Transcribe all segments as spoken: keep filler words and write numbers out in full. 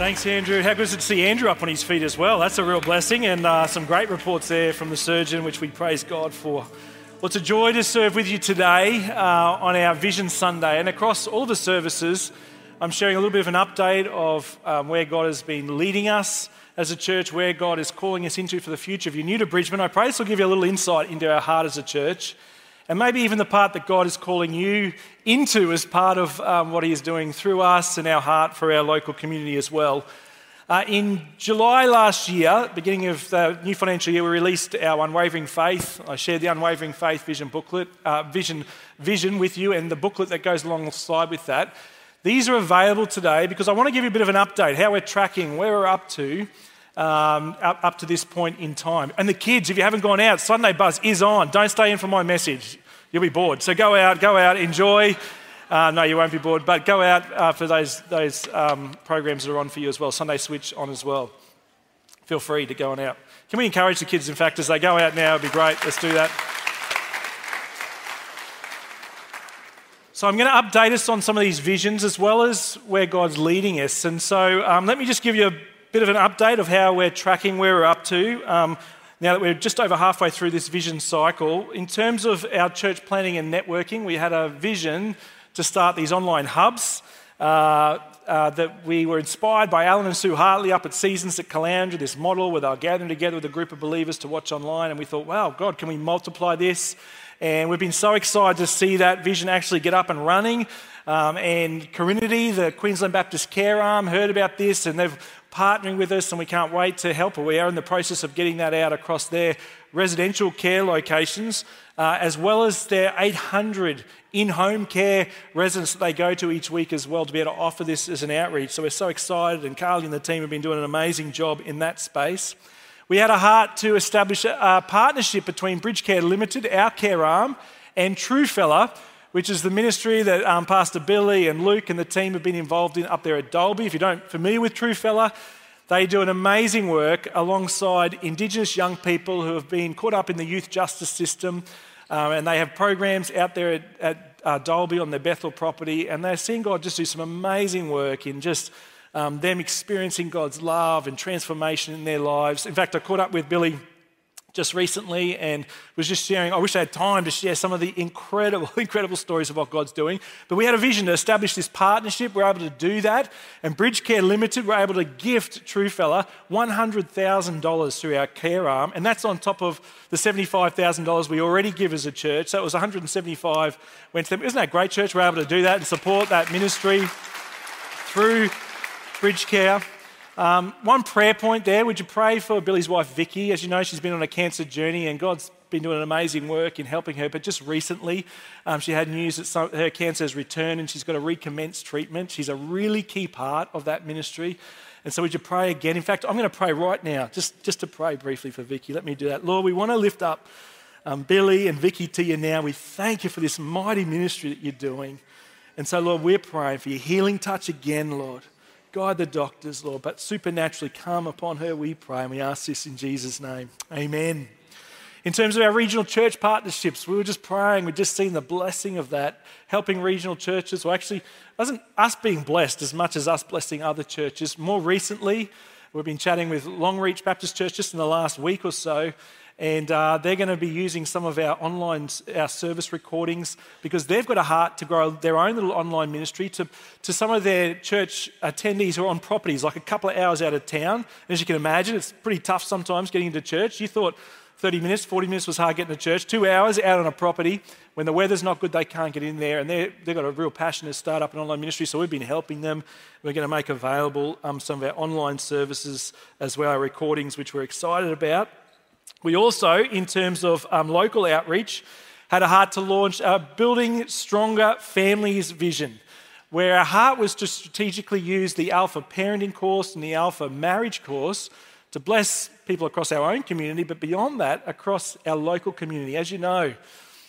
Thanks, Andrew. How good is it to see Andrew up on his feet as well? That's a real blessing, and uh, some great reports there from the surgeon, which we praise God for. Well, it's a joy to serve with you today uh, on our Vision Sunday, and across all the services, I'm sharing a little bit of an update of um, where God has been leading us as a church, where God is calling us into for the future. If you're new to Bridgman, I pray this will give you a little insight into our heart as a church, and maybe even the part that God is calling you into as part of um, what he is doing through us and our heart for our local community as well. Uh, in July last year, beginning of the new financial year, we released our Unwavering Faith. I shared the Unwavering Faith vision booklet, uh, vision, vision with you, and the booklet that goes alongside with that. These are available today because I want to give you a bit of an update, how we're tracking, where we're up to, Um, up, up to this point in time. And the kids, if you haven't gone out, Sunday Buzz is on. Don't stay in for my message. You'll be bored. So go out, go out, enjoy. Uh, no, you won't be bored, but go out uh, for those those um, programs that are on for you as well. Sunday Switch on as well. Feel free to go on out. Can we encourage the kids, in fact, as they go out now? It'd be great. Let's do that. So I'm going to update us on some of these visions as well as where God's leading us. And so um, let me just give you a bit of an update of how we're tracking, where we're up to, um, now that we're just over halfway through this vision cycle. In terms of our church planning and networking, we had a vision to start these online hubs uh, uh, that we were inspired by Alan and Sue Hartley up at Seasons at Caloundra, this model where they're gathering together with a group of believers to watch online, and we thought, wow, God, can we multiply this? And we've been so excited to see that vision actually get up and running. Um, and Carinity, the Queensland Baptist care arm, heard about this, and they've partnering with us, and we can't wait to help. We are in the process of getting that out across their residential care locations, uh, as well as their eight hundred in-home care residents that they go to each week as well, to be able to offer this as an outreach. So we're so excited, and Carly and the team have been doing an amazing job in that space. We had a heart to establish a, a partnership between Bridge Care Limited, our care arm, and Truefella, which is the ministry that um, Pastor Billy and Luke and the team have been involved in up there at Dolby. If you don't familiar with Truefella, they do an amazing work alongside Indigenous young people who have been caught up in the youth justice system, um, and they have programs out there at, at uh, Dolby on their Bethel property, and they're seeing God just do some amazing work in just um, them experiencing God's love and transformation in their lives. In fact, I caught up with Billy just recently and was just sharing, I wish I had time to share some of the incredible, incredible stories of what God's doing. But we had a vision to establish this partnership. We're able to do that. And Bridge Care Limited were able to gift Truefella one hundred thousand dollars through our care arm. And that's on top of the seventy-five thousand dollars we already give as a church. So it was one hundred seventy-five thousand dollars went to them. Isn't that a great church? We're able to do that and support that ministry through Bridge Care. Um, one prayer point there, would you pray for Billy's wife Vicky? As you know, she's been on a cancer journey and God's been doing an amazing work in helping her, but just recently um, she had news that some, her cancer has returned and she's got to recommence treatment. She's a really key part of that ministry. And so would you pray again? In fact, I'm going to pray right now, just, just to pray briefly for Vicky. Let me do that. Lord, we want to lift up um, Billy and Vicky to you now. We thank you for this mighty ministry that you're doing. And so, Lord, we're praying for your healing touch again, Lord. Guide the doctors, Lord, but supernaturally come upon her, we pray, and we ask this in Jesus' name. Amen. In terms of our regional church partnerships, we were just praying, we've just seen the blessing of that, helping regional churches. Well, actually, it wasn't us being blessed as much as us blessing other churches. More recently, we've been chatting with Longreach Baptist Church just in the last week or so, and uh, they're going to be using some of our online, our service recordings, because they've got a heart to grow their own little online ministry to, to some of their church attendees who are on properties, like a couple of hours out of town. And as you can imagine, it's pretty tough sometimes getting into church. You thought thirty minutes, forty minutes was hard getting to church. Two hours out on a property, when the weather's not good, they can't get in there. And they've got a real passion to start up an online ministry, so we've been helping them. We're going to make available um, some of our online services as well, our recordings, which we're excited about. We also, in terms of um, local outreach, had a heart to launch a Building Stronger Families vision, where our heart was to strategically use the Alpha Parenting course and the Alpha Marriage course to bless people across our own community, but beyond that, across our local community. As you know,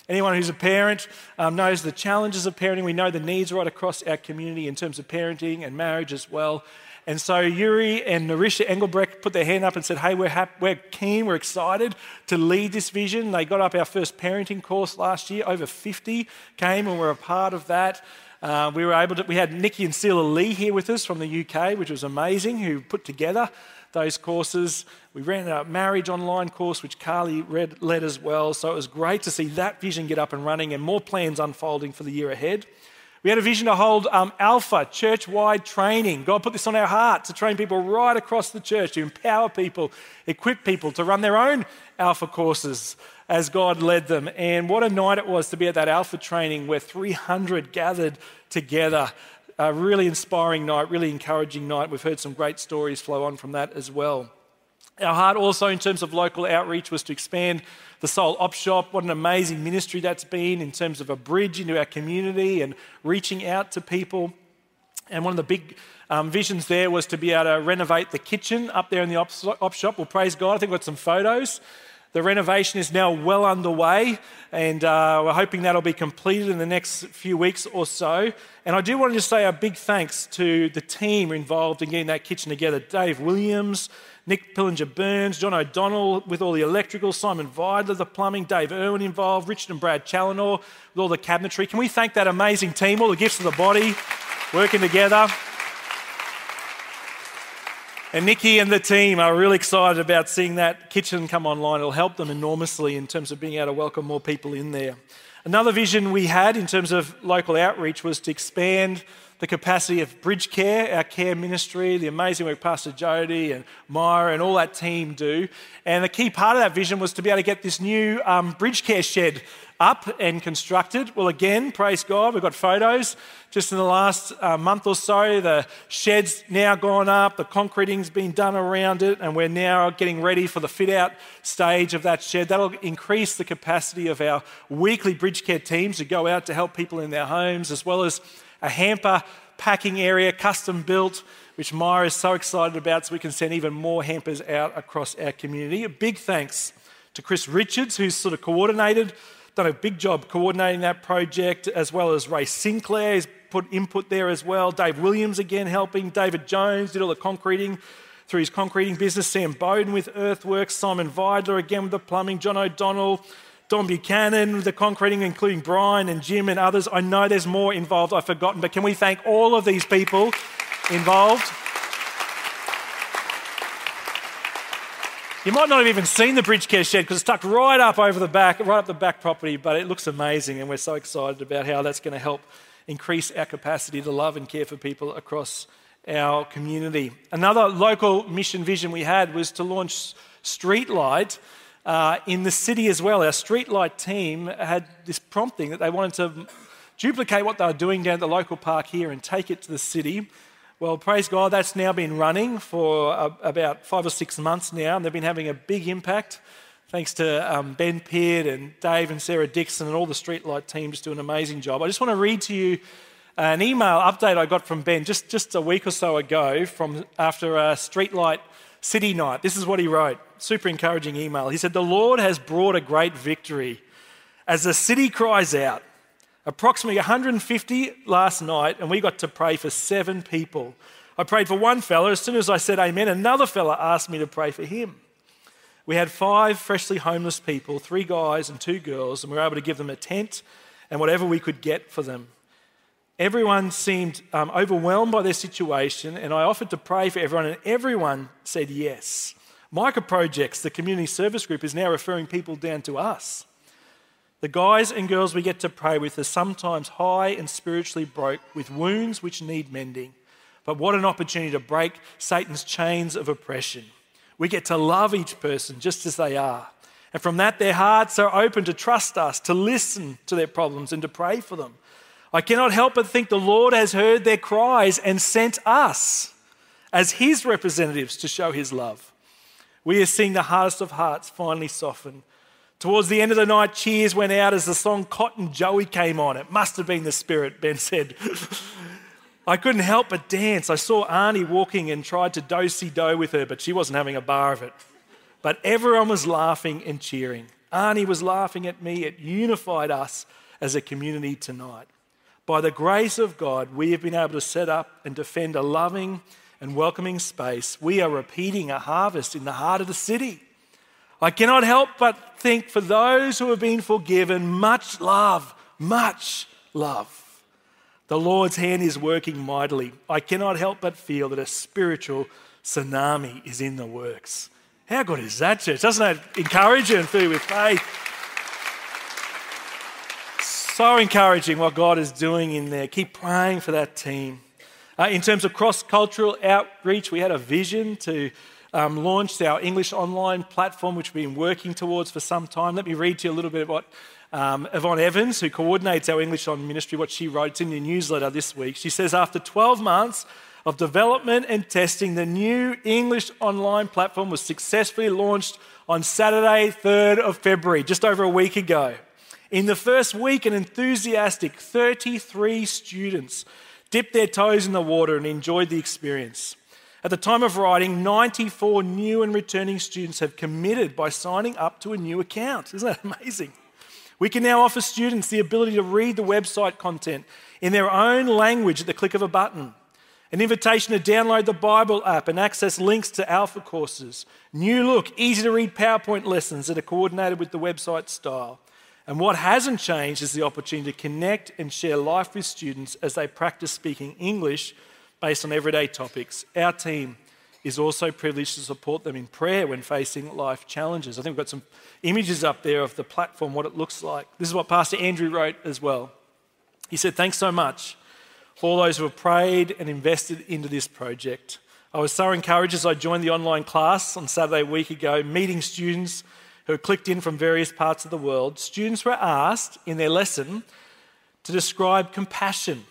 anyone who's a parent um, knows the challenges of parenting. We know the needs right across our community in terms of parenting and marriage as well. And so Yuri and Narisha Engelbrecht put their hand up and said, hey, we're happy, we're keen, we're excited to lead this vision. They got up our first parenting course last year. Over fifty came and were a part of that. Uh, we were able to, we had Nikki and Seela Lee here with us from the U K, which was amazing, who put together those courses. We ran a marriage online course, which Carly read, led as well. So it was great to see that vision get up and running and more plans unfolding for the year ahead. We had a vision to hold um, Alpha church-wide training. God put this on our heart to train people right across the church, to empower people, equip people to run their own Alpha courses as God led them. And what a night it was to be at that Alpha training where three hundred gathered together. A really inspiring night, really encouraging night. We've heard some great stories flow on from that as well. Our heart also in terms of local outreach was to expand the Soul Op Shop. What an amazing ministry that's been in terms of a bridge into our community and reaching out to people. And one of the big um, visions there was to be able to renovate the kitchen up there in the op, op shop. Well, praise God, I think we've got some photos. The renovation is now well underway, and uh, we're hoping that'll be completed in the next few weeks or so. And I do want to just say a big thanks to the team involved in getting that kitchen together. Dave Williams, Nick Pillinger-Burns, John O'Donnell with all the electrical, Simon Vidler, the plumbing, Dave Irwin involved, Richard and Brad Challenor with all the cabinetry. Can we thank that amazing team, all the gifts of the body, working together? And Nikki and the team are really excited about seeing that kitchen come online. It'll help them enormously in terms of being able to welcome more people in there. Another vision we had in terms of local outreach was to expand the capacity of Bridge Care, our care ministry, the amazing work Pastor Jody and Myra and all that team do. And the key part of that vision was to be able to get this new um, Bridge Care shed up and constructed. Well, again, praise God, we've got photos. Just in the last uh, month or so, the shed's now gone up, the concreting's been done around it, and we're now getting ready for the fit-out stage of that shed. That'll increase the capacity of our weekly Bridge Care teams who go out to help people in their homes, as well as a hamper packing area, custom-built, which Myra is so excited about, so we can send even more hampers out across our community. A big thanks to Chris Richards, who's sort of coordinated done a big job coordinating that project, as well as Ray Sinclair has put input there as well. Dave Williams again helping. David Jones did all the concreting through his concreting business. Sam Bowden with earthworks. Simon Vidler again with the plumbing. John O'Donnell, Don Buchanan with the concreting, including Brian and Jim and others. I know there's more involved I've forgotten, but can we thank all of these people involved? You might not have even seen the Bridge Care shed because it's tucked right up over the back, right up the back property, but it looks amazing and we're so excited about how that's going to help increase our capacity to love and care for people across our community. Another local mission vision we had was to launch Streetlight uh, in the city as well. Our Streetlight team had this prompting that they wanted to duplicate what they were doing down at the local park here and take it to the city. Well, praise God, that's now been running for uh, about five or six months now, and they've been having a big impact thanks to um, Ben Peard and Dave and Sarah Dixon and all the Streetlight team just do an amazing job. I just want to read to you an email update I got from Ben just, just a week or so ago from after a Streetlight City night. This is what he wrote, super encouraging email. He said, "The Lord has brought a great victory as the city cries out. Approximately one hundred fifty last night, and we got to pray for seven people. I prayed for one fella. As soon as I said amen, another fella asked me to pray for him. We had five freshly homeless people, three guys and two girls, and we were able to give them a tent and whatever we could get for them. Everyone seemed um, overwhelmed by their situation, and I offered to pray for everyone, and everyone said yes. Micah Projects, the community service group, is now referring people down to us. The guys and girls we get to pray with are sometimes high and spiritually broke with wounds which need mending. But what an opportunity to break Satan's chains of oppression. We get to love each person just as they are. And from that, their hearts are open to trust us, to listen to their problems and to pray for them. I cannot help but think the Lord has heard their cries and sent us as his representatives to show his love. We are seeing the hardest of hearts finally soften. Towards the end of the night, cheers went out as the song Cotton Joey came on. It must have been the Spirit," Ben said. "I couldn't help but dance. I saw Arnie walking and tried to do-si-do with her, but she wasn't having a bar of it. But everyone was laughing and cheering. Arnie was laughing at me. It unified us as a community tonight. By the grace of God, we have been able to set up and defend a loving and welcoming space. We are repeating a harvest in the heart of the city. I cannot help but think for those who have been forgiven, much love, much love. The Lord's hand is working mightily. I cannot help but feel that a spiritual tsunami is in the works. How good is that, church? Doesn't that encourage you and fill you with faith? So encouraging what God is doing in there. Keep praying for that team. Uh, in terms of cross-cultural outreach, we had a vision to um, launch our English online platform, which we've been working towards for some time. Let me read to you a little bit about um, Yvonne Evans, who coordinates our English on ministry, what she wrote. It's in the newsletter this week. She says, after twelve months of development and testing, the new English online platform was successfully launched on Saturday, third of February, just over a week ago. In the first week, an enthusiastic thirty-three students dipped their toes in the water and enjoyed the experience. At the time of writing, ninety-four new and returning students have committed by signing up to a new account. Isn't that amazing? We can now offer students the ability to read the website content in their own language at the click of a button. An invitation to download the Bible app and access links to Alpha courses. New look, easy-to-read PowerPoint lessons that are coordinated with the website style. And what hasn't changed is the opportunity to connect and share life with students as they practice speaking English based on everyday topics. Our team is also privileged to support them in prayer when facing life challenges. I think we've got some images up there of the platform, what it looks like. This is what Pastor Andrew wrote as well. He said, thanks so much for all those who have prayed and invested into this project. I was so encouraged as I joined the online class on Saturday a week ago, meeting students who clicked in from various parts of the world. Students were asked in their lesson to describe compassion.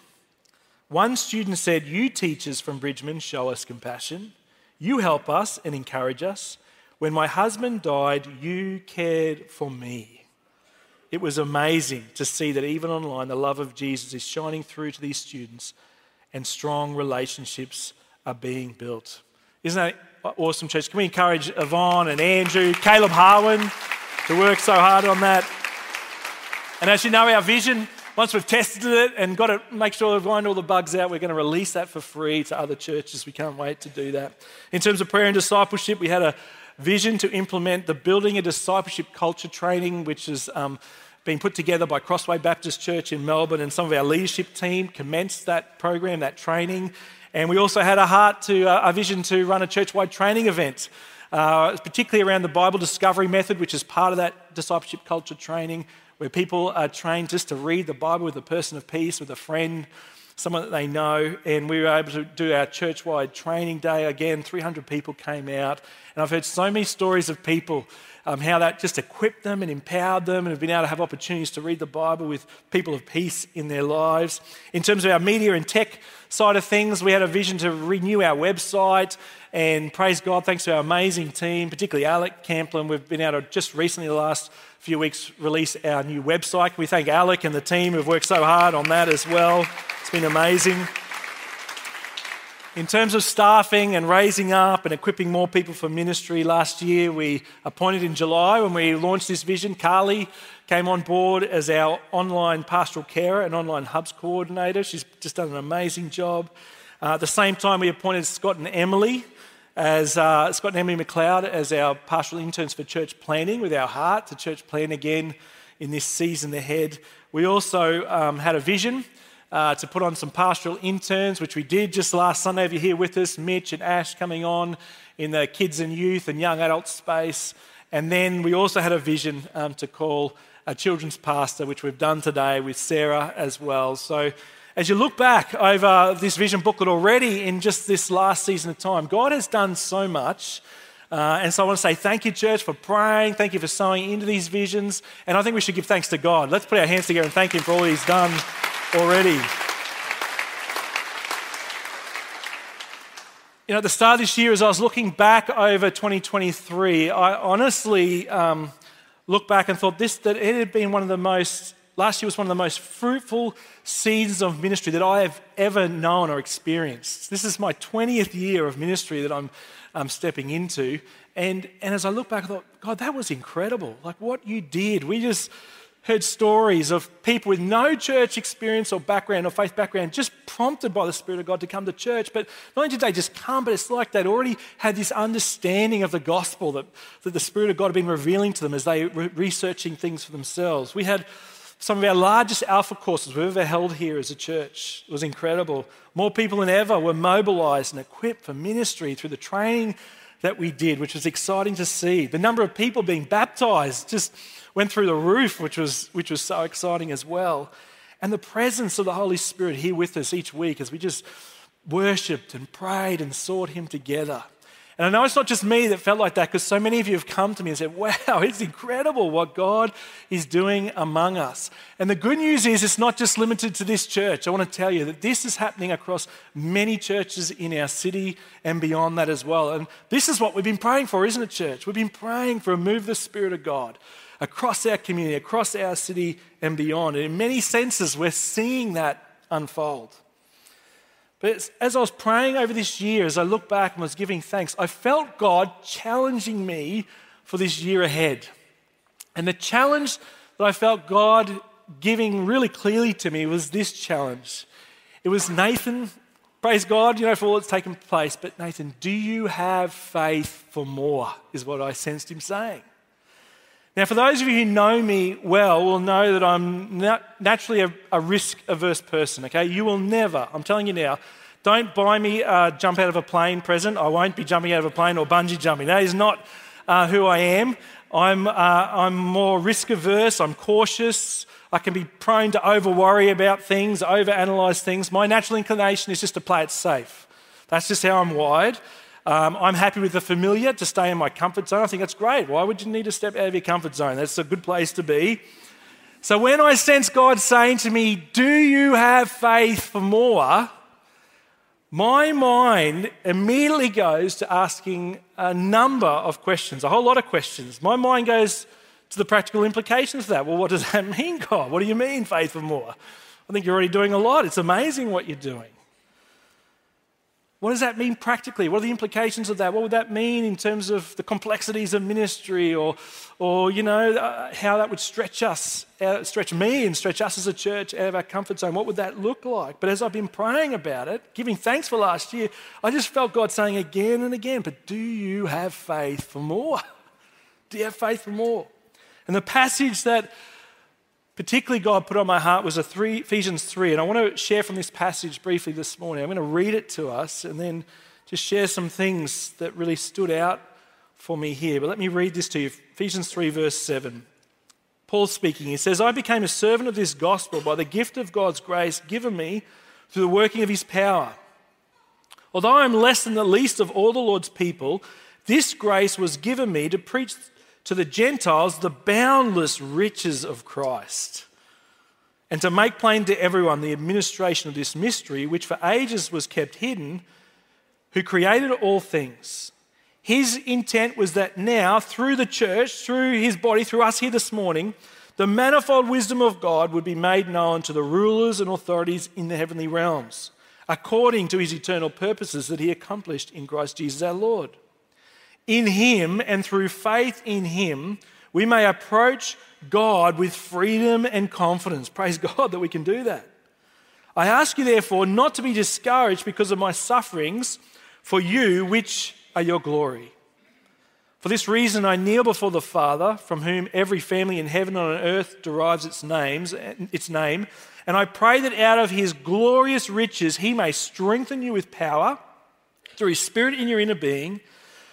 One student said, you teachers from Bridgman show us compassion. You help us and encourage us. When my husband died, you cared for me. It was amazing to see that even online, the love of Jesus is shining through to these students and strong relationships are being built. Isn't that awesome, church? Can we encourage Yvonne and Andrew, Caleb Harwin to work so hard on that? And as you know, our vision, once we've tested it and got to make sure we've lined all the bugs out, we're going to release that for free to other churches. We can't wait to do that. In terms of prayer and discipleship, we had a vision to implement the Building a Discipleship Culture training, which is um, being put together by Crossway Baptist Church in Melbourne, and some of our leadership team commenced that program, that training. And we also had a heart to, uh, a vision to run a church-wide training event, uh, particularly around the Bible discovery method, which is part of that discipleship culture training, where people are trained just to read the Bible with a person of peace, with a friend, someone that they know. And we were able to do our church-wide training day again. three hundred people came out. And I've heard so many stories of people, um, how that just equipped them and empowered them and have been able to have opportunities to read the Bible with people of peace in their lives. In terms of our media and tech side of things, we had a vision to renew our website, and praise God, thanks to our amazing team, particularly Alec Camplin, we've been able to just recently, the last few weeks, release our new website. We thank Alec and the team who've worked so hard on that as well. It's been amazing. In terms of staffing and raising up and equipping more people for ministry, last year we appointed in July when we launched this vision, Carly came on board as our online pastoral carer and online hubs coordinator. She's just done an amazing job. Uh, at the same time, we appointed Scott and Emily as uh, Scott and Emily McLeod as our pastoral interns for church planning, with our heart to church plan again in this season ahead. We also um, had a vision Uh, to put on some pastoral interns, which we did just last Sunday. If you're here with us, Mitch and Ash coming on in the kids and youth and young adult space. And then we also had a vision um, to call a children's pastor, which we've done today with Sarah as well. So as you look back over this vision booklet already in just this last season of time, God has done so much. Uh, and so I want to say thank you, church, for praying. Thank you for sowing into these visions. And I think we should give thanks to God. Let's put our hands together and thank Him for all He's done already. You know, at the start of this year, as I was looking back over twenty twenty-three, I honestly um, looked back and thought this that it had been one of the most, last year was one of the most fruitful seasons of ministry that I have ever known or experienced. This is my twentieth year of ministry that I'm um, stepping into. And, and as I look back, I thought, God, that was incredible. Like what you did, we just heard stories of people with no church experience or background or faith background just prompted by the Spirit of God to come to church. But not only did they just come, but it's like they'd already had this understanding of the gospel that, that the Spirit of God had been revealing to them as they were researching things for themselves. We had Some of our largest Alpha courses we've ever held here as a church. It was incredible. More people than ever were mobilised and equipped for ministry through the training that we did, which was exciting to see. The number of people being baptised just went through the roof, which was, which was so exciting as well. And the presence of the Holy Spirit here with us each week as we just worshipped and prayed and sought Him together. And I know it's not just me that felt like that, because so many of you have come to me and said, wow, it's incredible what God is doing among us. And the good news is it's not just limited to this church. I want to tell you that this is happening across many churches in our city and beyond that as well. And this is what we've been praying for, isn't it, church? We've been praying for a move of the Spirit of God across our community, across our city and beyond. And in many senses, we're seeing that unfold. But as I was praying over this year, as I look back and was giving thanks, I felt God challenging me for this year ahead. And the challenge that I felt God giving really clearly to me was this challenge. It was, Nathan, praise God, you know, for all that's taken place, but Nathan, do you have faith for more, is what I sensed him saying. Now, for those of you who know me well will know that I'm nat- naturally a, a risk-averse person, okay? You will never, I'm telling you now, don't buy me a jump out of a plane present. I won't be jumping out of a plane or bungee jumping. That is not uh, who I am. I'm, uh, I'm more risk-averse, I'm cautious. I can be prone to over-worry about things, over-analyse things. My natural inclination is just to play it safe. That's just how I'm wired. Um, I'm happy with the familiar, to stay in my comfort zone. I think that's great. Why would you need to step out of your comfort zone? That's a good place to be. So when I sense God saying to me, do you have faith for more? My mind immediately goes to asking a number of questions, a whole lot of questions. My mind goes to the practical implications of that. Well, what does that mean, God? What do you mean, faith for more? I think you're already doing a lot. It's amazing what you're doing. What does that mean practically? What are the implications of that? What would that mean in terms of the complexities of ministry, or, or you know, uh, how that would stretch us, uh, stretch me and stretch us as a church out of our comfort zone? What would that look like? But as I've been praying about it, giving thanks for last year, I just felt God saying again and again, but do you have faith for more? Do you have faith for more? And the passage that particularly God put on my heart was a three, Ephesians three, and I want to share from this passage briefly this morning. I'm going to read it to us and then just share some things that really stood out for me here. But let me read this to you, Ephesians three verse seven. Paul's speaking. He says, I became a servant of this gospel by the gift of God's grace given me through the working of His power. Although I am less than the least of all the Lord's people, this grace was given me to preach to the Gentiles the boundless riches of Christ, and to make plain to everyone the administration of this mystery, which for ages was kept hidden, who created all things. His intent was that now, through the church, through His body, through us here this morning, the manifold wisdom of God would be made known to the rulers and authorities in the heavenly realms, according to His eternal purposes that He accomplished in Christ Jesus our Lord. In Him and through faith in Him, we may approach God with freedom and confidence. Praise God that we can do that. I ask you, therefore, not to be discouraged because of my sufferings for you, which are your glory. For this reason, I kneel before the Father, from whom every family in heaven and on earth derives its names, its name, and I pray that out of His glorious riches He may strengthen you with power through His Spirit in your inner being,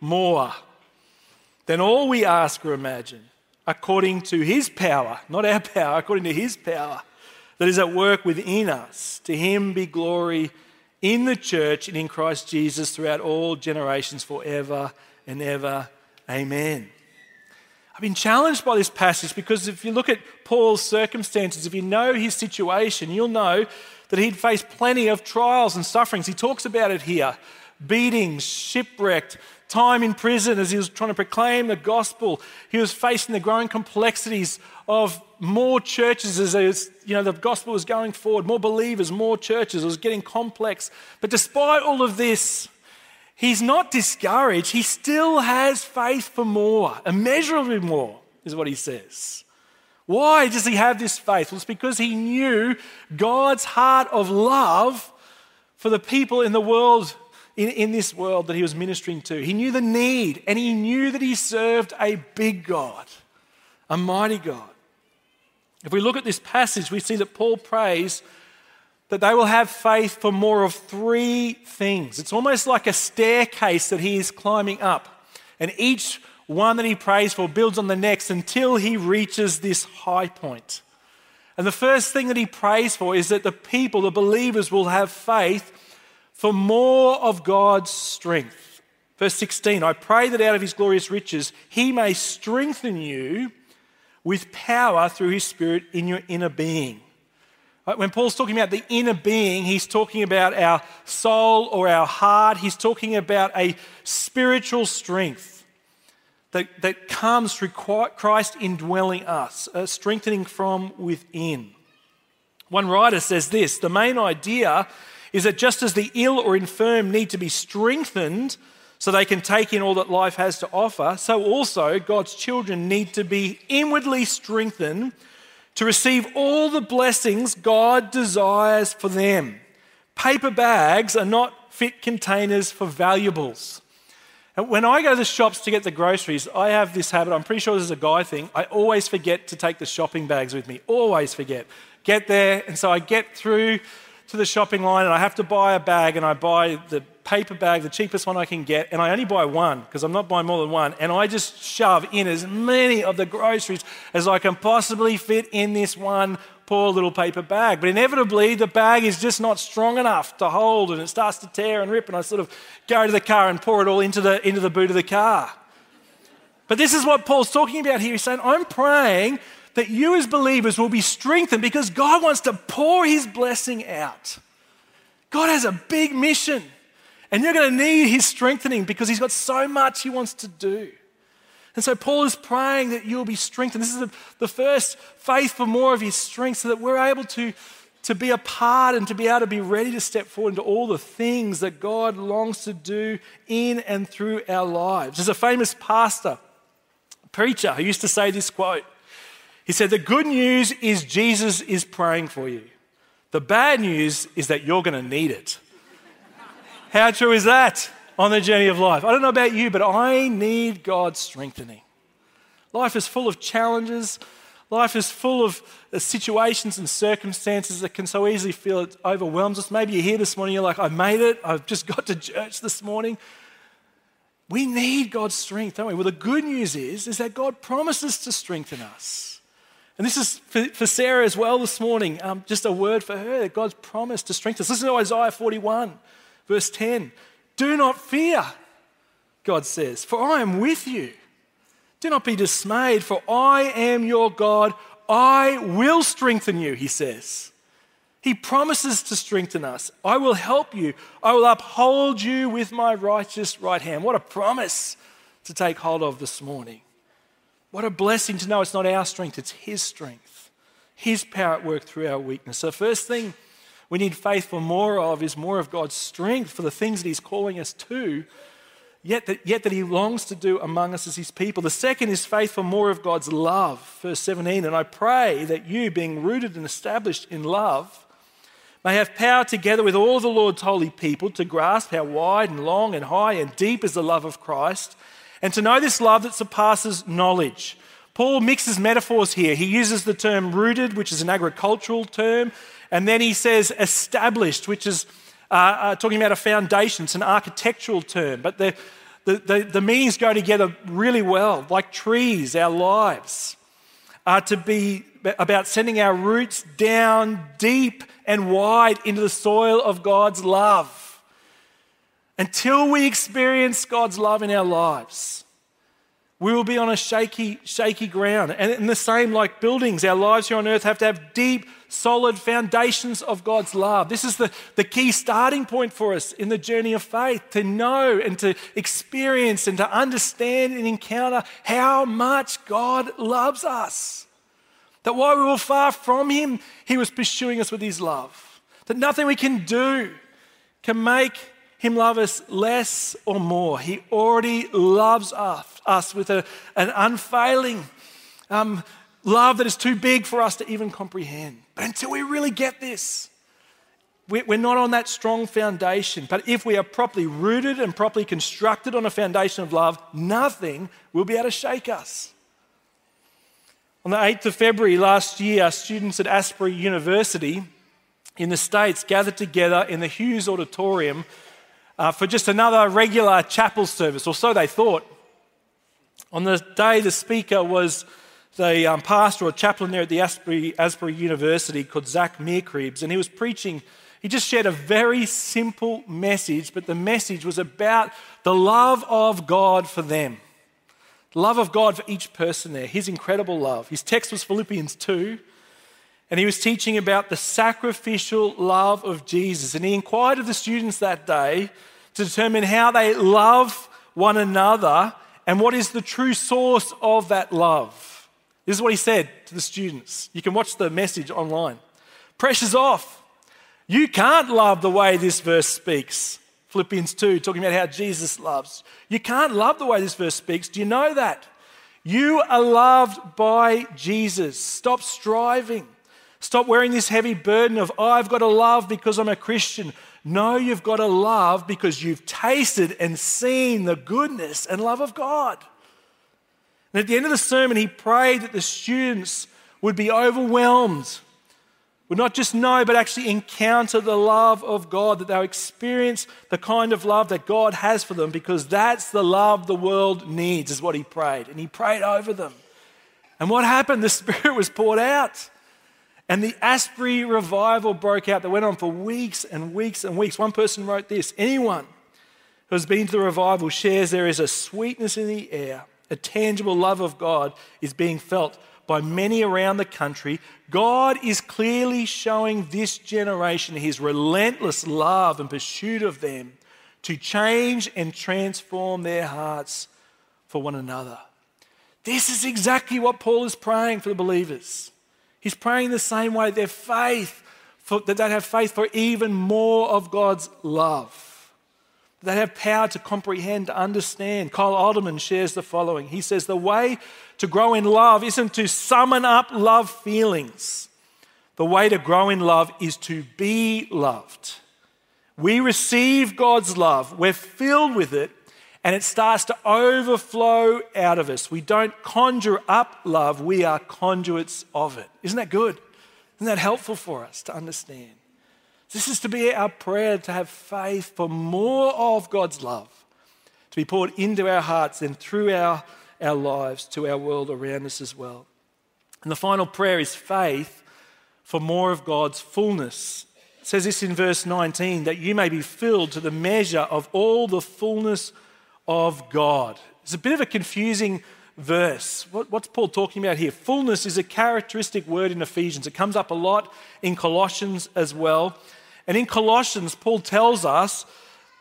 more than all we ask or imagine, according to His power, not our power, according to His power that is at work within us. To Him be glory in the church and in Christ Jesus throughout all generations, forever and ever. Amen. I've been challenged by this passage because if you look at Paul's circumstances, if you know his situation, you'll know that he'd faced plenty of trials and sufferings. He talks about it here. Beatings, shipwrecked, time in prison as he was trying to proclaim the gospel. He was facing the growing complexities of more churches as was, you know, the gospel was going forward, more believers, more churches. It was getting complex. But despite all of this, he's not discouraged. He still has faith for more, immeasurably more, is what he says. Why does he have this faith? Well, it's because he knew God's heart of love for the people in the world, in, in this world that he was ministering to. He knew the need, and he knew that he served a big God, a mighty God. If we look at this passage, we see that Paul prays that they will have faith for more of three things. It's almost like a staircase that he is climbing up, and each one that he prays for builds on the next until he reaches this high point. And the first thing that he prays for is that the people, the believers, will have faith for more of God's strength. Verse sixteen, I pray that out of his glorious riches he may strengthen you with power through his Spirit in your inner being. When Paul's talking about the inner being, he's talking about our soul or our heart. He's talking about a spiritual strength That, that comes through Christ indwelling us, uh, strengthening from within. One writer says this, the main idea is that just as the ill or infirm need to be strengthened so they can take in all that life has to offer, so also God's children need to be inwardly strengthened to receive all the blessings God desires for them. Paper bags are not fit containers for valuables. When I go to the shops to get the groceries, I have this habit, I'm pretty sure this is a guy thing, I always forget to take the shopping bags with me, always forget. Get there, and so I get through to the shopping line and I have to buy a bag, and I buy the paper bag, the cheapest one I can get, and I only buy one because I'm not buying more than one, and I just shove in as many of the groceries as I can possibly fit in this one poor little paper bag. But inevitably, the bag is just not strong enough to hold, and it starts to tear and rip, and I sort of go to the car and pour it all into the, into the boot of the car. But this is what Paul's talking about here. He's saying, I'm praying that you as believers will be strengthened because God wants to pour his blessing out. God has a big mission, and you're going to need his strengthening because he's got so much he wants to do. And so Paul is praying that you'll be strengthened. This is the, the first faith for more of his strength, so that we're able to, to be a part and to be able to be ready to step forward into all the things that God longs to do in and through our lives. There's a famous pastor, preacher, who used to say this quote. He said, the good news is Jesus is praying for you. The bad news is that you're going to need it. How true is that? On the journey of life. I don't know about you, but I need God's strengthening. Life is full of challenges. Life is full of situations and circumstances that can so easily feel it overwhelms us. Maybe you're here this morning, you're like, I made it. I've just got to church this morning. We need God's strength, don't we? Well, the good news is, is that God promises to strengthen us. And this is for, for Sarah as well this morning. Um, just a word for her, that God's promised to strengthen us. Listen to Isaiah forty-one, verse ten. Do not fear, God says, for I am with you. Do not be dismayed, for I am your God. I will strengthen you, he says. He promises to strengthen us. I will help you. I will uphold you with my righteous right hand. What a promise to take hold of this morning. What a blessing to know it's not our strength, it's his strength, his power at work through our weakness. So first thing we need faith for more of is more of God's strength for the things that he's calling us to, yet that, yet that he longs to do among us as his people. The second is faith for more of God's love, verse seventeen. And I pray that you, being rooted and established in love, may have power together with all the Lord's holy people to grasp how wide and long and high and deep is the love of Christ, and to know this love that surpasses knowledge. Paul mixes metaphors here. He uses the term rooted, which is an agricultural term, and then he says established, which is uh, uh, talking about a foundation. It's an architectural term, but the, the, the, the meanings go together really well, like trees, our lives, are to be about sending our roots down deep and wide into the soil of God's love until we experience God's love in our lives. We will be on a shaky, shaky ground. And in the same, like buildings, our lives here on earth have to have deep, solid foundations of God's love. This is the, the key starting point for us in the journey of faith, to know and to experience and to understand and encounter how much God loves us. That while we were far from him, he was pursuing us with his love. That nothing we can do can make him love us less or more. He already loves us, us with a, an unfailing um, love that is too big for us to even comprehend. But until we really get this, we, we're not on that strong foundation. But if we are properly rooted and properly constructed on a foundation of love, nothing will be able to shake us. On the eighth of February last year, our students at Asbury University in the States gathered together in the Hughes Auditorium Uh, for just another regular chapel service, or so they thought. On the day, the speaker was the um, pastor or chaplain there at the Asbury, Asbury University called Zach Meerkrebs, and he was preaching. He just shared a very simple message, but the message was about the love of God for them. The love of God for each person there, his incredible love. His text was Philippians two, and he was teaching about the sacrificial love of Jesus. And he inquired of the students that day to determine how they love one another and what is the true source of that love. This is what he said to the students. You can watch the message online. Pressure's off. You can't love the way this verse speaks. Philippians two, talking about how Jesus loves. You can't love the way this verse speaks. Do you know that? You are loved by Jesus. Stop striving. Stop wearing this heavy burden of, oh, I've got to love because I'm a Christian. No, you've got to love because you've tasted and seen the goodness and love of God. And at the end of the sermon, he prayed that the students would be overwhelmed, would not just know, but actually encounter the love of God, that they'll experience the kind of love that God has for them, because that's the love the world needs, is what he prayed. And he prayed over them. And what happened? The Spirit was poured out. And the Asbury revival broke out that went on for weeks and weeks and weeks. One person wrote this: anyone who has been to the revival shares there is a sweetness in the air. A tangible love of God is being felt by many around the country. God is clearly showing this generation his relentless love and pursuit of them to change and transform their hearts for one another. This is exactly what Paul is praying for the believers. He's praying the same way, their faith, for, that they have faith for even more of God's love. They have power to comprehend, to understand. Kyle Alderman shares the following. He says, the way to grow in love isn't to summon up love feelings. The way to grow in love is to be loved. We receive God's love. We're filled with it, and it starts to overflow out of us. We don't conjure up love, we are conduits of it. Isn't that good? Isn't that helpful for us to understand? This is to be our prayer, to have faith for more of God's love, to be poured into our hearts and through our, our lives to our world around us as well. And the final prayer is faith for more of God's fullness. It says this in verse nineteen, that you may be filled to the measure of all the fullness of God. It's a bit of a confusing verse. What, what's Paul talking about here? Fullness is a characteristic word in Ephesians. It comes up a lot in Colossians as well. And in Colossians, Paul tells us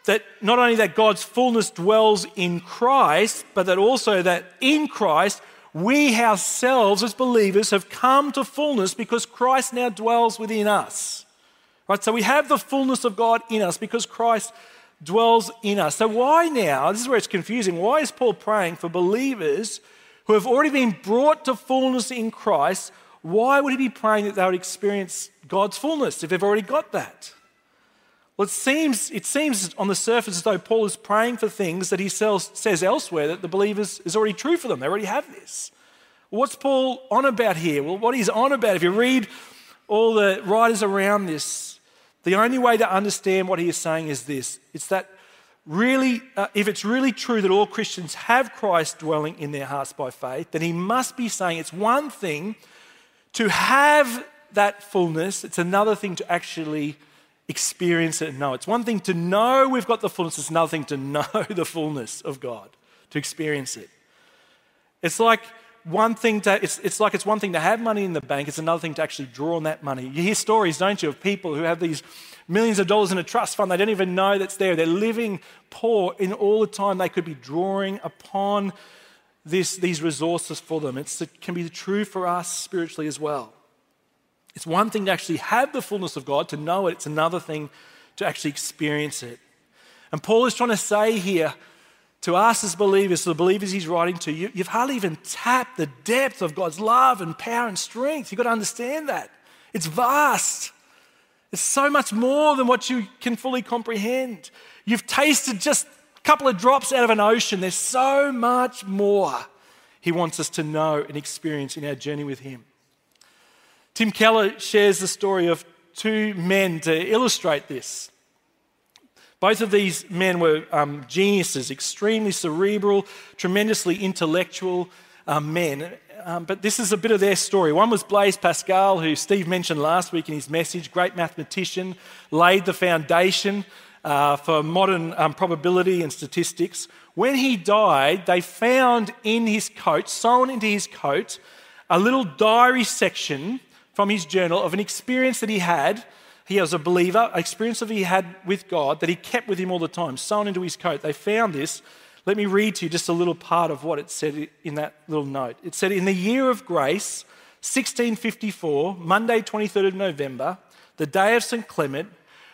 that not only that God's fullness dwells in Christ, but that also that in Christ, we ourselves as believers have come to fullness because Christ now dwells within us. Right? So we have the fullness of God in us because Christ dwells in us. So why now, this is where it's confusing, why is Paul praying for believers who have already been brought to fullness in Christ? Why would he be praying that they would experience God's fullness if they've already got that? Well, it seems, it seems on the surface as though Paul is praying for things that he sells, says elsewhere that the believers is already true for them. They already have this. Well, what's Paul on about here? Well, what he's on about, if you read all the writers around this, the only way to understand what he is saying is this. It's that really, uh, if it's really true that all Christians have Christ dwelling in their hearts by faith, then he must be saying it's one thing to have that fullness, it's another thing to actually experience it and know. It's one thing to know we've got the fullness, it's another thing to know the fullness of God, to experience it. It's like one thing to it's it's like it's one thing to have money in the bank, it's another thing to actually draw on that money. You hear stories, don't you, of people who have these millions of dollars in a trust fund, they don't even know that's there. They're living poor in all the time they could be drawing upon this these resources for them. It's, it can be true for us spiritually as well. It's one thing to actually have the fullness of God, to know it. It's another thing to actually experience it. And Paul is trying to say here to us as believers, to the believers he's writing to, you, you've hardly even tapped the depth of God's love and power and strength. You've got to understand that. It's vast. It's so much more than what you can fully comprehend. You've tasted just a couple of drops out of an ocean. There's so much more he wants us to know and experience in our journey with him. Tim Keller shares the story of two men to illustrate this. Both of these men were um, geniuses, extremely cerebral, tremendously intellectual um, men. Um, but this is a bit of their story. One was Blaise Pascal, who Steve mentioned last week in his message, great mathematician, laid the foundation uh, for modern um, probability and statistics. When he died, they found in his coat, sewn into his coat, a little diary section from his journal of an experience that he had. He was a believer, an experience that he had with God that he kept with him all the time, sewn into his coat. They found this. Let me read to you just a little part of what it said in that little note. It said, in the year of grace, sixteen fifty-four, Monday twenty-third of November, the day of Saint Clement,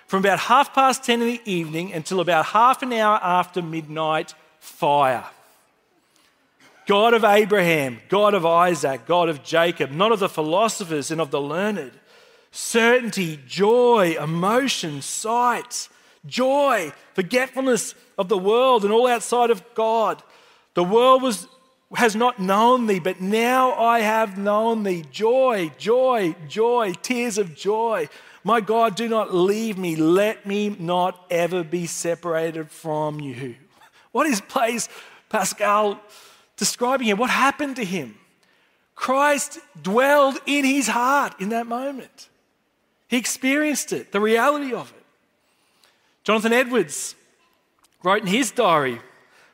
from about half past ten in the evening until about half an hour after midnight, fire. God of Abraham, God of Isaac, God of Jacob, not of the philosophers and of the learned, certainty, joy, emotion, sight, joy, forgetfulness of the world and all outside of God. The world was, has not known thee, but now I have known thee. Joy, joy, joy, tears of joy. My God, do not leave me. Let me not ever be separated from you. What is Blaise Pascal describing here? What happened to him? Christ dwelled in his heart in that moment. He experienced it, the reality of it. Jonathan Edwards wrote in his diary,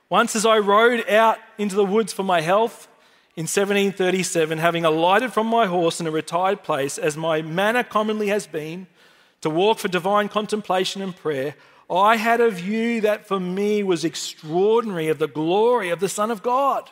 once as I rode out into the woods for my health in seventeen thirty-seven, having alighted from my horse in a retired place, as my manner commonly has been, to walk for divine contemplation and prayer, I had a view that for me was extraordinary of the glory of the Son of God.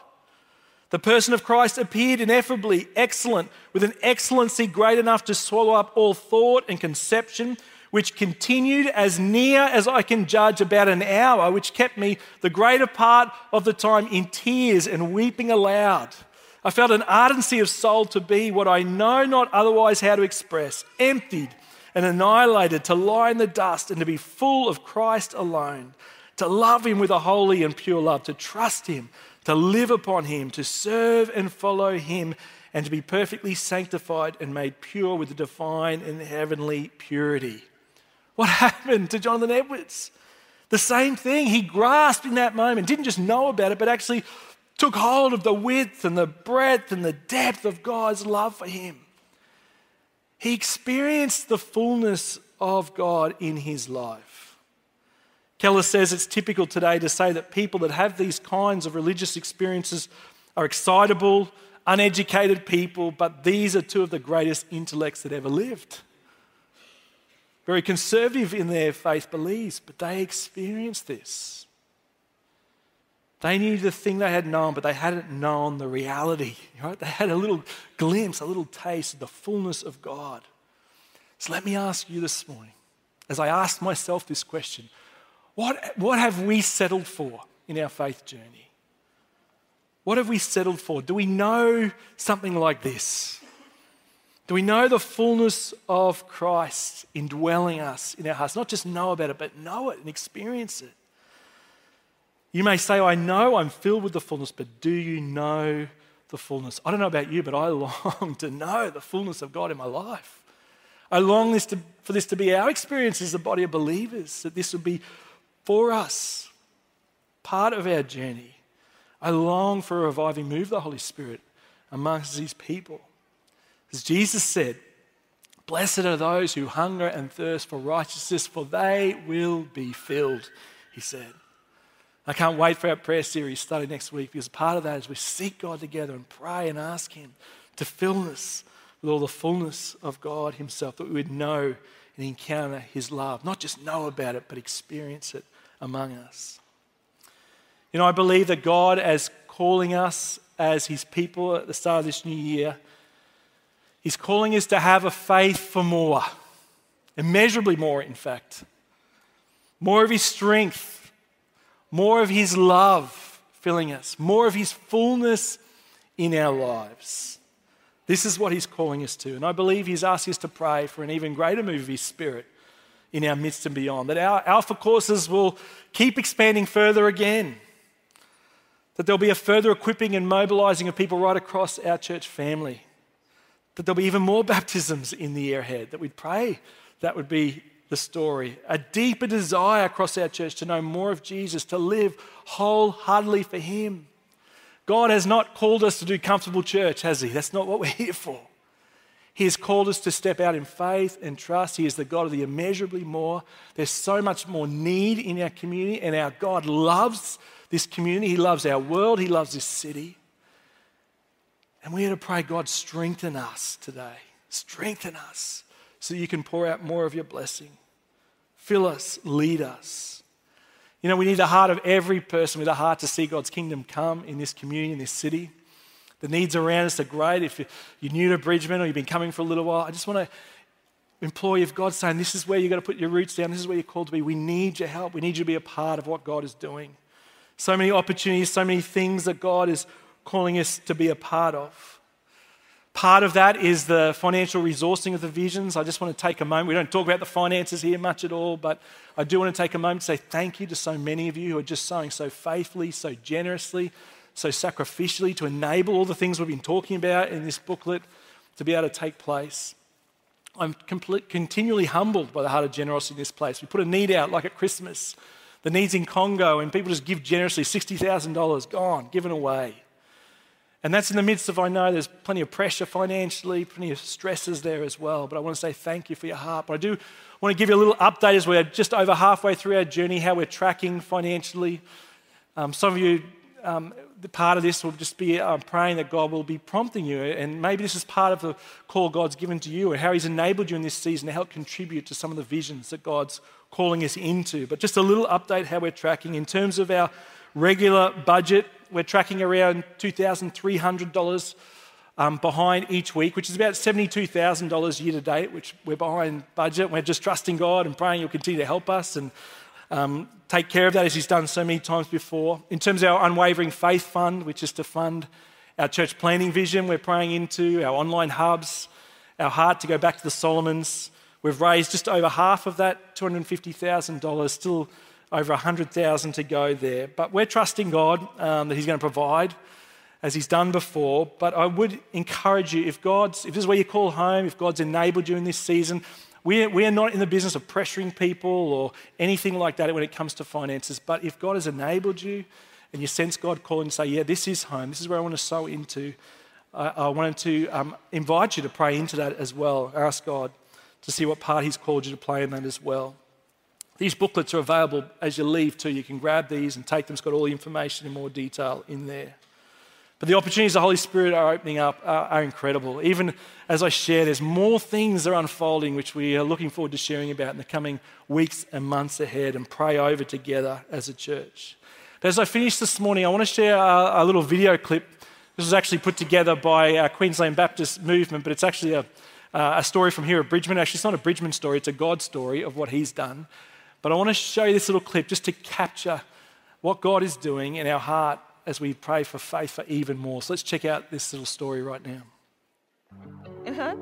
The person of Christ appeared ineffably excellent, with an excellency great enough to swallow up all thought and conception, which continued as near as I can judge about an hour, which kept me the greater part of the time in tears and weeping aloud. I felt an ardency of soul to be what I know not otherwise how to express, emptied and annihilated, to lie in the dust and to be full of Christ alone, to love him with a holy and pure love, to trust him, to live upon him, to serve and follow him, and to be perfectly sanctified and made pure with the divine and heavenly purity. What happened to Jonathan Edwards? The same thing. He grasped in that moment, didn't just know about it, but actually took hold of the width and the breadth and the depth of God's love for him. He experienced the fullness of God in his life. Keller says it's typical today to say that people that have these kinds of religious experiences are excitable, uneducated people, but these are two of the greatest intellects that ever lived. Very conservative in their faith beliefs, but they experienced this. They knew the thing they had known, but they hadn't known the reality. Right? They had a little glimpse, a little taste of the fullness of God. So let me ask you this morning, as I asked myself this question, What, what have we settled for in our faith journey? What have we settled for? Do we know something like this? Do we know the fullness of Christ indwelling us in our hearts? Not just know about it, but know it and experience it. You may say, I know I'm filled with the fullness, but do you know the fullness? I don't know about you, but I long to know the fullness of God in my life. I long this to, for this to be our experience as a body of believers, that this would be for us, part of our journey. I long for a reviving move of the Holy Spirit amongst these people. As Jesus said, blessed are those who hunger and thirst for righteousness, for they will be filled, he said. I can't wait for our prayer series starting next week, because part of that is we seek God together and pray and ask him to fill us with all the fullness of God himself, that we would know and encounter his love. Not just know about it, but experience it among us. You know, I believe that God, as calling us as his people at the start of this new year, he's calling us to have a faith for more, immeasurably more, in fact. More of his strength, more of his love filling us, more of his fullness in our lives. This is what he's calling us to. And I believe he's asked us to pray for an even greater move of his Spirit in our midst and beyond. That our Alpha courses will keep expanding further again. That there'll be a further equipping and mobilizing of people right across our church family. That there'll be even more baptisms in the year ahead. That we'd pray that would be the story. A deeper desire across our church to know more of Jesus, to live wholeheartedly for him. God has not called us to do comfortable church, has he? That's not what we're here for. He has called us to step out in faith and trust. He is the God of the immeasurably more. There's so much more need in our community, and our God loves this community. He loves our world. He loves this city. And we are to pray, God, strengthen us today. Strengthen us so you can pour out more of your blessing. Fill us, lead us. You know, we need the heart of every person with a heart to see God's kingdom come in this community, in this city. The needs around us are great. If you're new to Bridgman or you've been coming for a little while, I just want to implore you, if God's saying, this is where you've got to put your roots down, this is where you're called to be, we need your help. We need you to be a part of what God is doing. So many opportunities, so many things that God is calling us to be a part of. Part of that is the financial resourcing of the visions. I just want to take a moment. We don't talk about the finances here much at all, but I do want to take a moment to say thank you to so many of you who are just sowing so faithfully, so generously, so sacrificially to enable all the things we've been talking about in this booklet to be able to take place. I'm complete, continually humbled by the heart of generosity in this place. We put a need out like at Christmas, the needs in Congo, and people just give generously, sixty thousand dollars gone, given away. And that's in the midst of, I know there's plenty of pressure financially, plenty of stresses there as well, but I want to say thank you for your heart. But I do want to give you a little update as we're just over halfway through our journey, how we're tracking financially. Um, some of you, um, the part of this will just be um, praying that God will be prompting you, and maybe this is part of the call God's given to you and how he's enabled you in this season to help contribute to some of the visions that God's calling us into. But just a little update how we're tracking in terms of our regular budget. We're tracking around two thousand three hundred dollars um, behind each week, which is about seventy-two thousand dollars year to date, which we're behind budget. We're just trusting God and praying he'll continue to help us and um, take care of that as he's done so many times before. In terms of our Unwavering Faith Fund, which is to fund our church planning vision, we're praying into our online hubs, our heart to go back to the Solomons. We've raised just over half of that, two hundred fifty thousand dollars, still over one hundred thousand dollars to go there. But we're trusting God um, that he's going to provide as he's done before. But I would encourage you, if God's, if this is where you call home, if God's enabled you in this season, we are, we are not in the business of pressuring people or anything like that when it comes to finances. But if God has enabled you and you sense God calling and say, yeah, this is home, this is where I want to sow into, I, I wanted to um, invite you to pray into that as well. Ask God to see what part he's called you to play in that as well. These booklets are available as you leave too. You can grab these and take them. It's got all the information in more detail in there. But the opportunities the Holy Spirit are opening up are, are incredible. Even as I share, there's more things that are unfolding which we are looking forward to sharing about in the coming weeks and months ahead and pray over together as a church. But as I finish this morning, I want to share a, a little video clip. This was actually put together by our Queensland Baptist movement, but it's actually a, a story from here at Bridgman. Actually, it's not a Bridgman story, it's a God story of what he's done. But I want to show you this little clip just to capture what God is doing in our heart as we pray for faith for even more. So let's check out this little story right now. Uh-huh.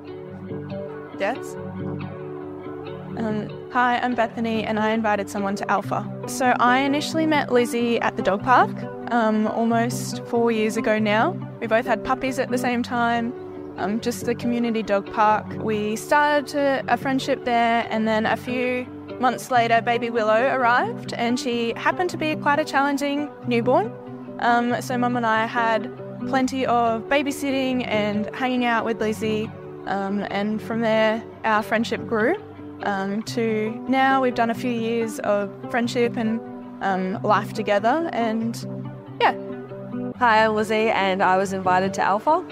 Yes. Um, hi, I'm Bethany and I invited someone to Alpha. So I initially met Lizzie at the dog park um, almost four years ago now. We both had puppies at the same time. Um, just the community dog park. We started to, a friendship there, and then a few months later, baby Willow arrived, and she happened to be quite a challenging newborn. Um, so Mum and I had plenty of babysitting and hanging out with Lizzie, um, and from there our friendship grew um, to now. We've done a few years of friendship and um, life together, and yeah. Hi, I'm Lizzie, and I was invited to Alpha.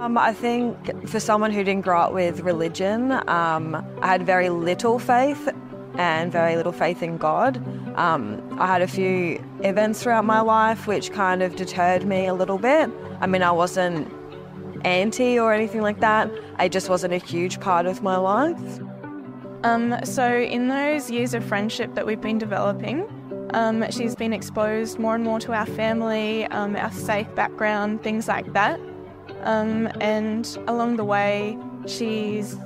Um, I think for someone who didn't grow up with religion, um, I had very little faith and very little faith in God. Um, I had a few events throughout my life which kind of deterred me a little bit. I mean, I wasn't anti or anything like that. It just wasn't a huge part of my life. Um, so in those years of friendship that we've been developing, um, she's been exposed more and more to our family, um, our safe background, things like that. Um, and along the way, she's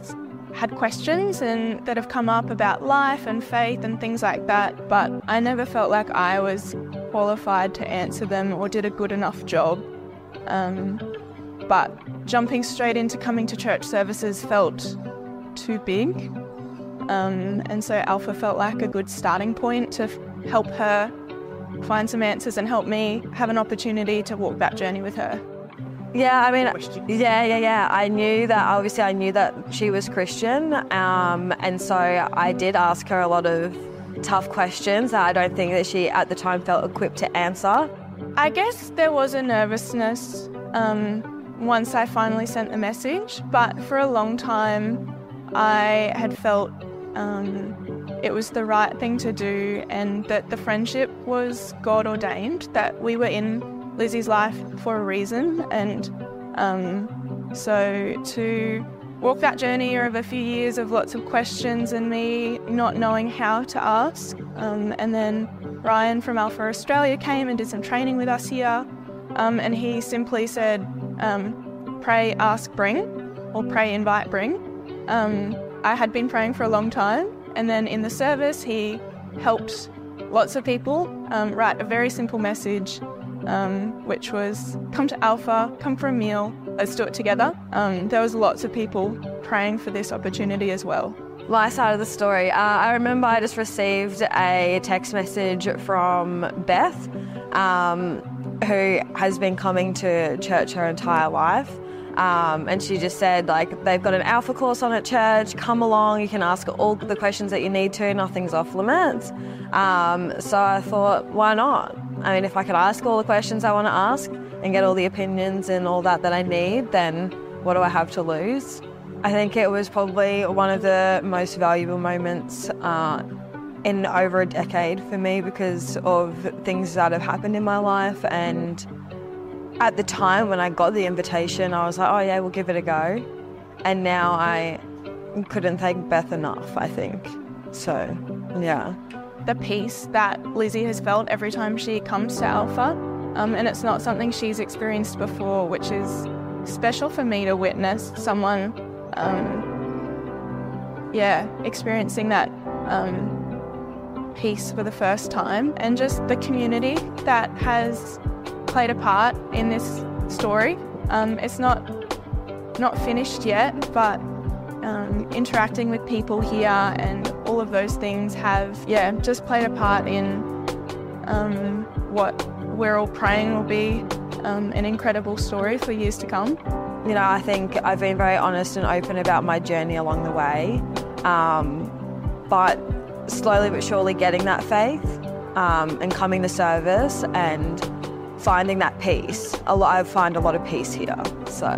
had questions and that have come up about life and faith and things like that, but I never felt like I was qualified to answer them or did a good enough job. Um, but jumping straight into coming to church services felt too big, um, and so Alpha felt like a good starting point to help her find some answers and help me have an opportunity to walk that journey with her. Yeah, I mean, yeah, yeah, yeah. I knew that, obviously I knew that she was Christian, um, and so I did ask her a lot of tough questions that I don't think that she at the time felt equipped to answer. I guess there was a nervousness um, once I finally sent the message, but for a long time I had felt um, it was the right thing to do and that the friendship was God ordained, that we were in Lizzie's life for a reason, and um, so to walk that journey of a few years of lots of questions and me not knowing how to ask, um, and then Ryan from Alpha Australia came and did some training with us here, um, and he simply said um, pray, ask, bring, or pray, invite, bring. Um, I had been praying for a long time, and then in the service he helped lots of people um, write a very simple message, Um, which was come to Alpha, come for a meal, let's do it together. Um, there was lots of people praying for this opportunity as well. My side of the story, uh, I remember I just received a text message from Beth, um, who has been coming to church her entire life, um, and she just said, like, they've got an Alpha course on at church, come along, you can ask all the questions that you need to, nothing's off limits. Um, so I thought, why not? I mean, if I could ask all the questions I want to ask and get all the opinions and all that that I need, then what do I have to lose? I think it was probably one of the most valuable moments uh, in over a decade for me because of things that have happened in my life. And at the time when I got the invitation, I was like, oh yeah, we'll give it a go. And now I couldn't thank Beth enough, I think. So, yeah. The peace that Lizzie has felt every time she comes to Alpha, um, and it's not something she's experienced before, which is special for me to witness someone um, yeah, experiencing that um, peace for the first time, and just the community that has played a part in this story. Um, it's not, not finished yet, but um, interacting with people here and all of those things have, yeah, just played a part in um, what we're all praying will be um, an incredible story for years to come. You know, I think I've been very honest and open about my journey along the way, um, but slowly but surely getting that faith um, and coming to service and finding that peace. A lot, I find a lot of peace here, so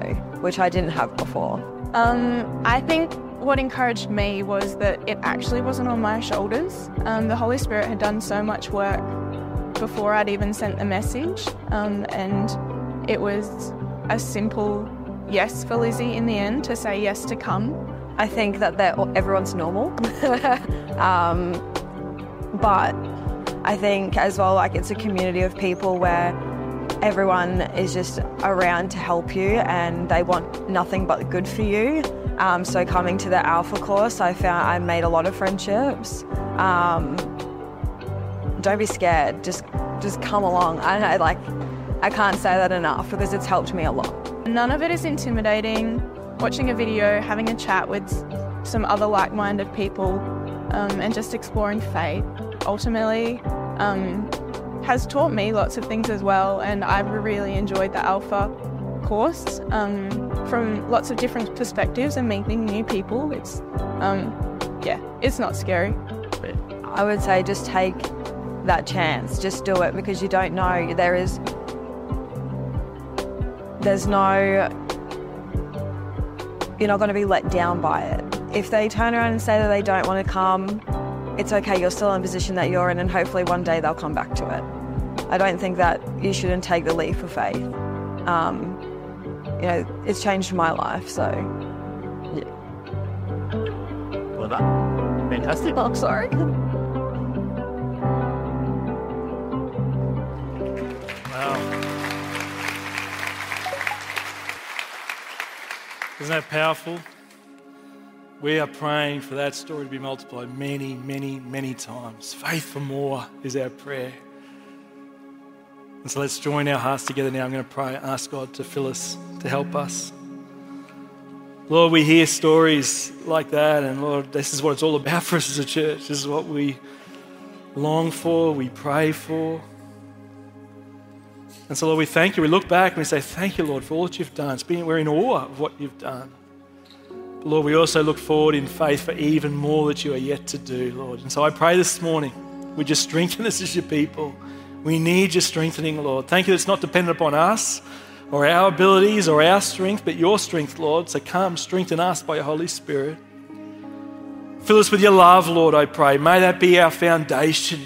which I didn't have before. Um, I think what encouraged me was that it actually wasn't on my shoulders. Um, the Holy Spirit had done so much work before I'd even sent the message, um, and it was a simple yes for Lizzie in the end, to say yes to come. I think that everyone's normal, um, but I think as well, like, it's a community of people where everyone is just around to help you and they want nothing but good for you. Um, so coming to the Alpha course, I found I made a lot of friendships. Um, don't be scared, just just come along. I, I like, I can't say that enough because it's helped me a lot. None of it is intimidating. Watching a video, having a chat with some other like-minded people, um, and just exploring faith ultimately um, has taught me lots of things as well, and I've really enjoyed the Alpha course um, from lots of different perspectives and meeting new people. It's um, yeah, it's not scary. I would say just take that chance. Just do it, because you don't know. There is, there's no, you're not going to be let down by it. If they turn around and say that they don't want to come, it's okay, you're still in the position that you're in, and hopefully one day they'll come back to it. I don't think that you shouldn't take the leap of faith. Um, you know, it's changed my life, so, yeah. Well done. Fantastic. Oh, I'm sorry. Isn't that powerful? We are praying for that story to be multiplied many, many, many times. Faith for more is our prayer. And so let's join our hearts together now. I'm going to pray, ask God to fill us, to help us. Lord, we hear stories like that, and Lord, this is what it's all about for us as a church. This is what we long for, we pray for. And so, Lord, we thank you. We look back and we say, thank you, Lord, for all that you've done. It's been, we're in awe of what you've done. But Lord, we also look forward in faith for even more that you are yet to do, Lord. And so I pray this morning, would you strengthen us as your people? We need your strengthening, Lord. Thank you that it's not dependent upon us or our abilities or our strength, but your strength, Lord. So come, strengthen us by your Holy Spirit. Fill us with your love, Lord, I pray. May that be our foundation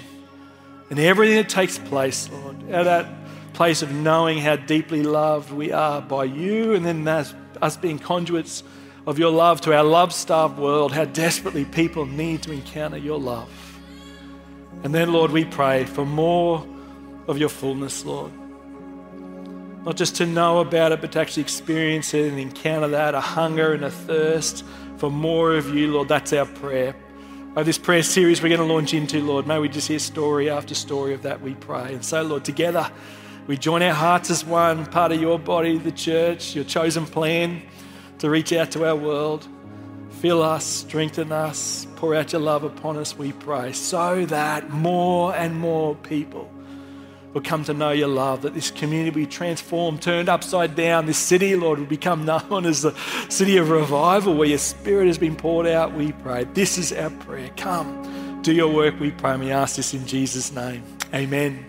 in everything that takes place, Lord. Out of that place of knowing how deeply loved we are by you, and then that's us being conduits of your love to our love-starved world, how desperately people need to encounter your love. And then, Lord, we pray for more of your fullness, Lord. Not just to know about it, but to actually experience it and encounter that, a hunger and a thirst for more of you, Lord. That's our prayer. Over this prayer series we're going to launch into, Lord, may we just hear story after story of that, we pray. And so, Lord, together, we join our hearts as one, part of your body, the church, your chosen plan to reach out to our world. Fill us, strengthen us, pour out your love upon us, we pray, so that more and more people will come to know your love, that this community will be transformed, turned upside down. This city, Lord, will become known as the city of revival, where your spirit has been poured out, we pray. This is our prayer. Come, do your work, we pray. And we ask this in Jesus' name. Amen.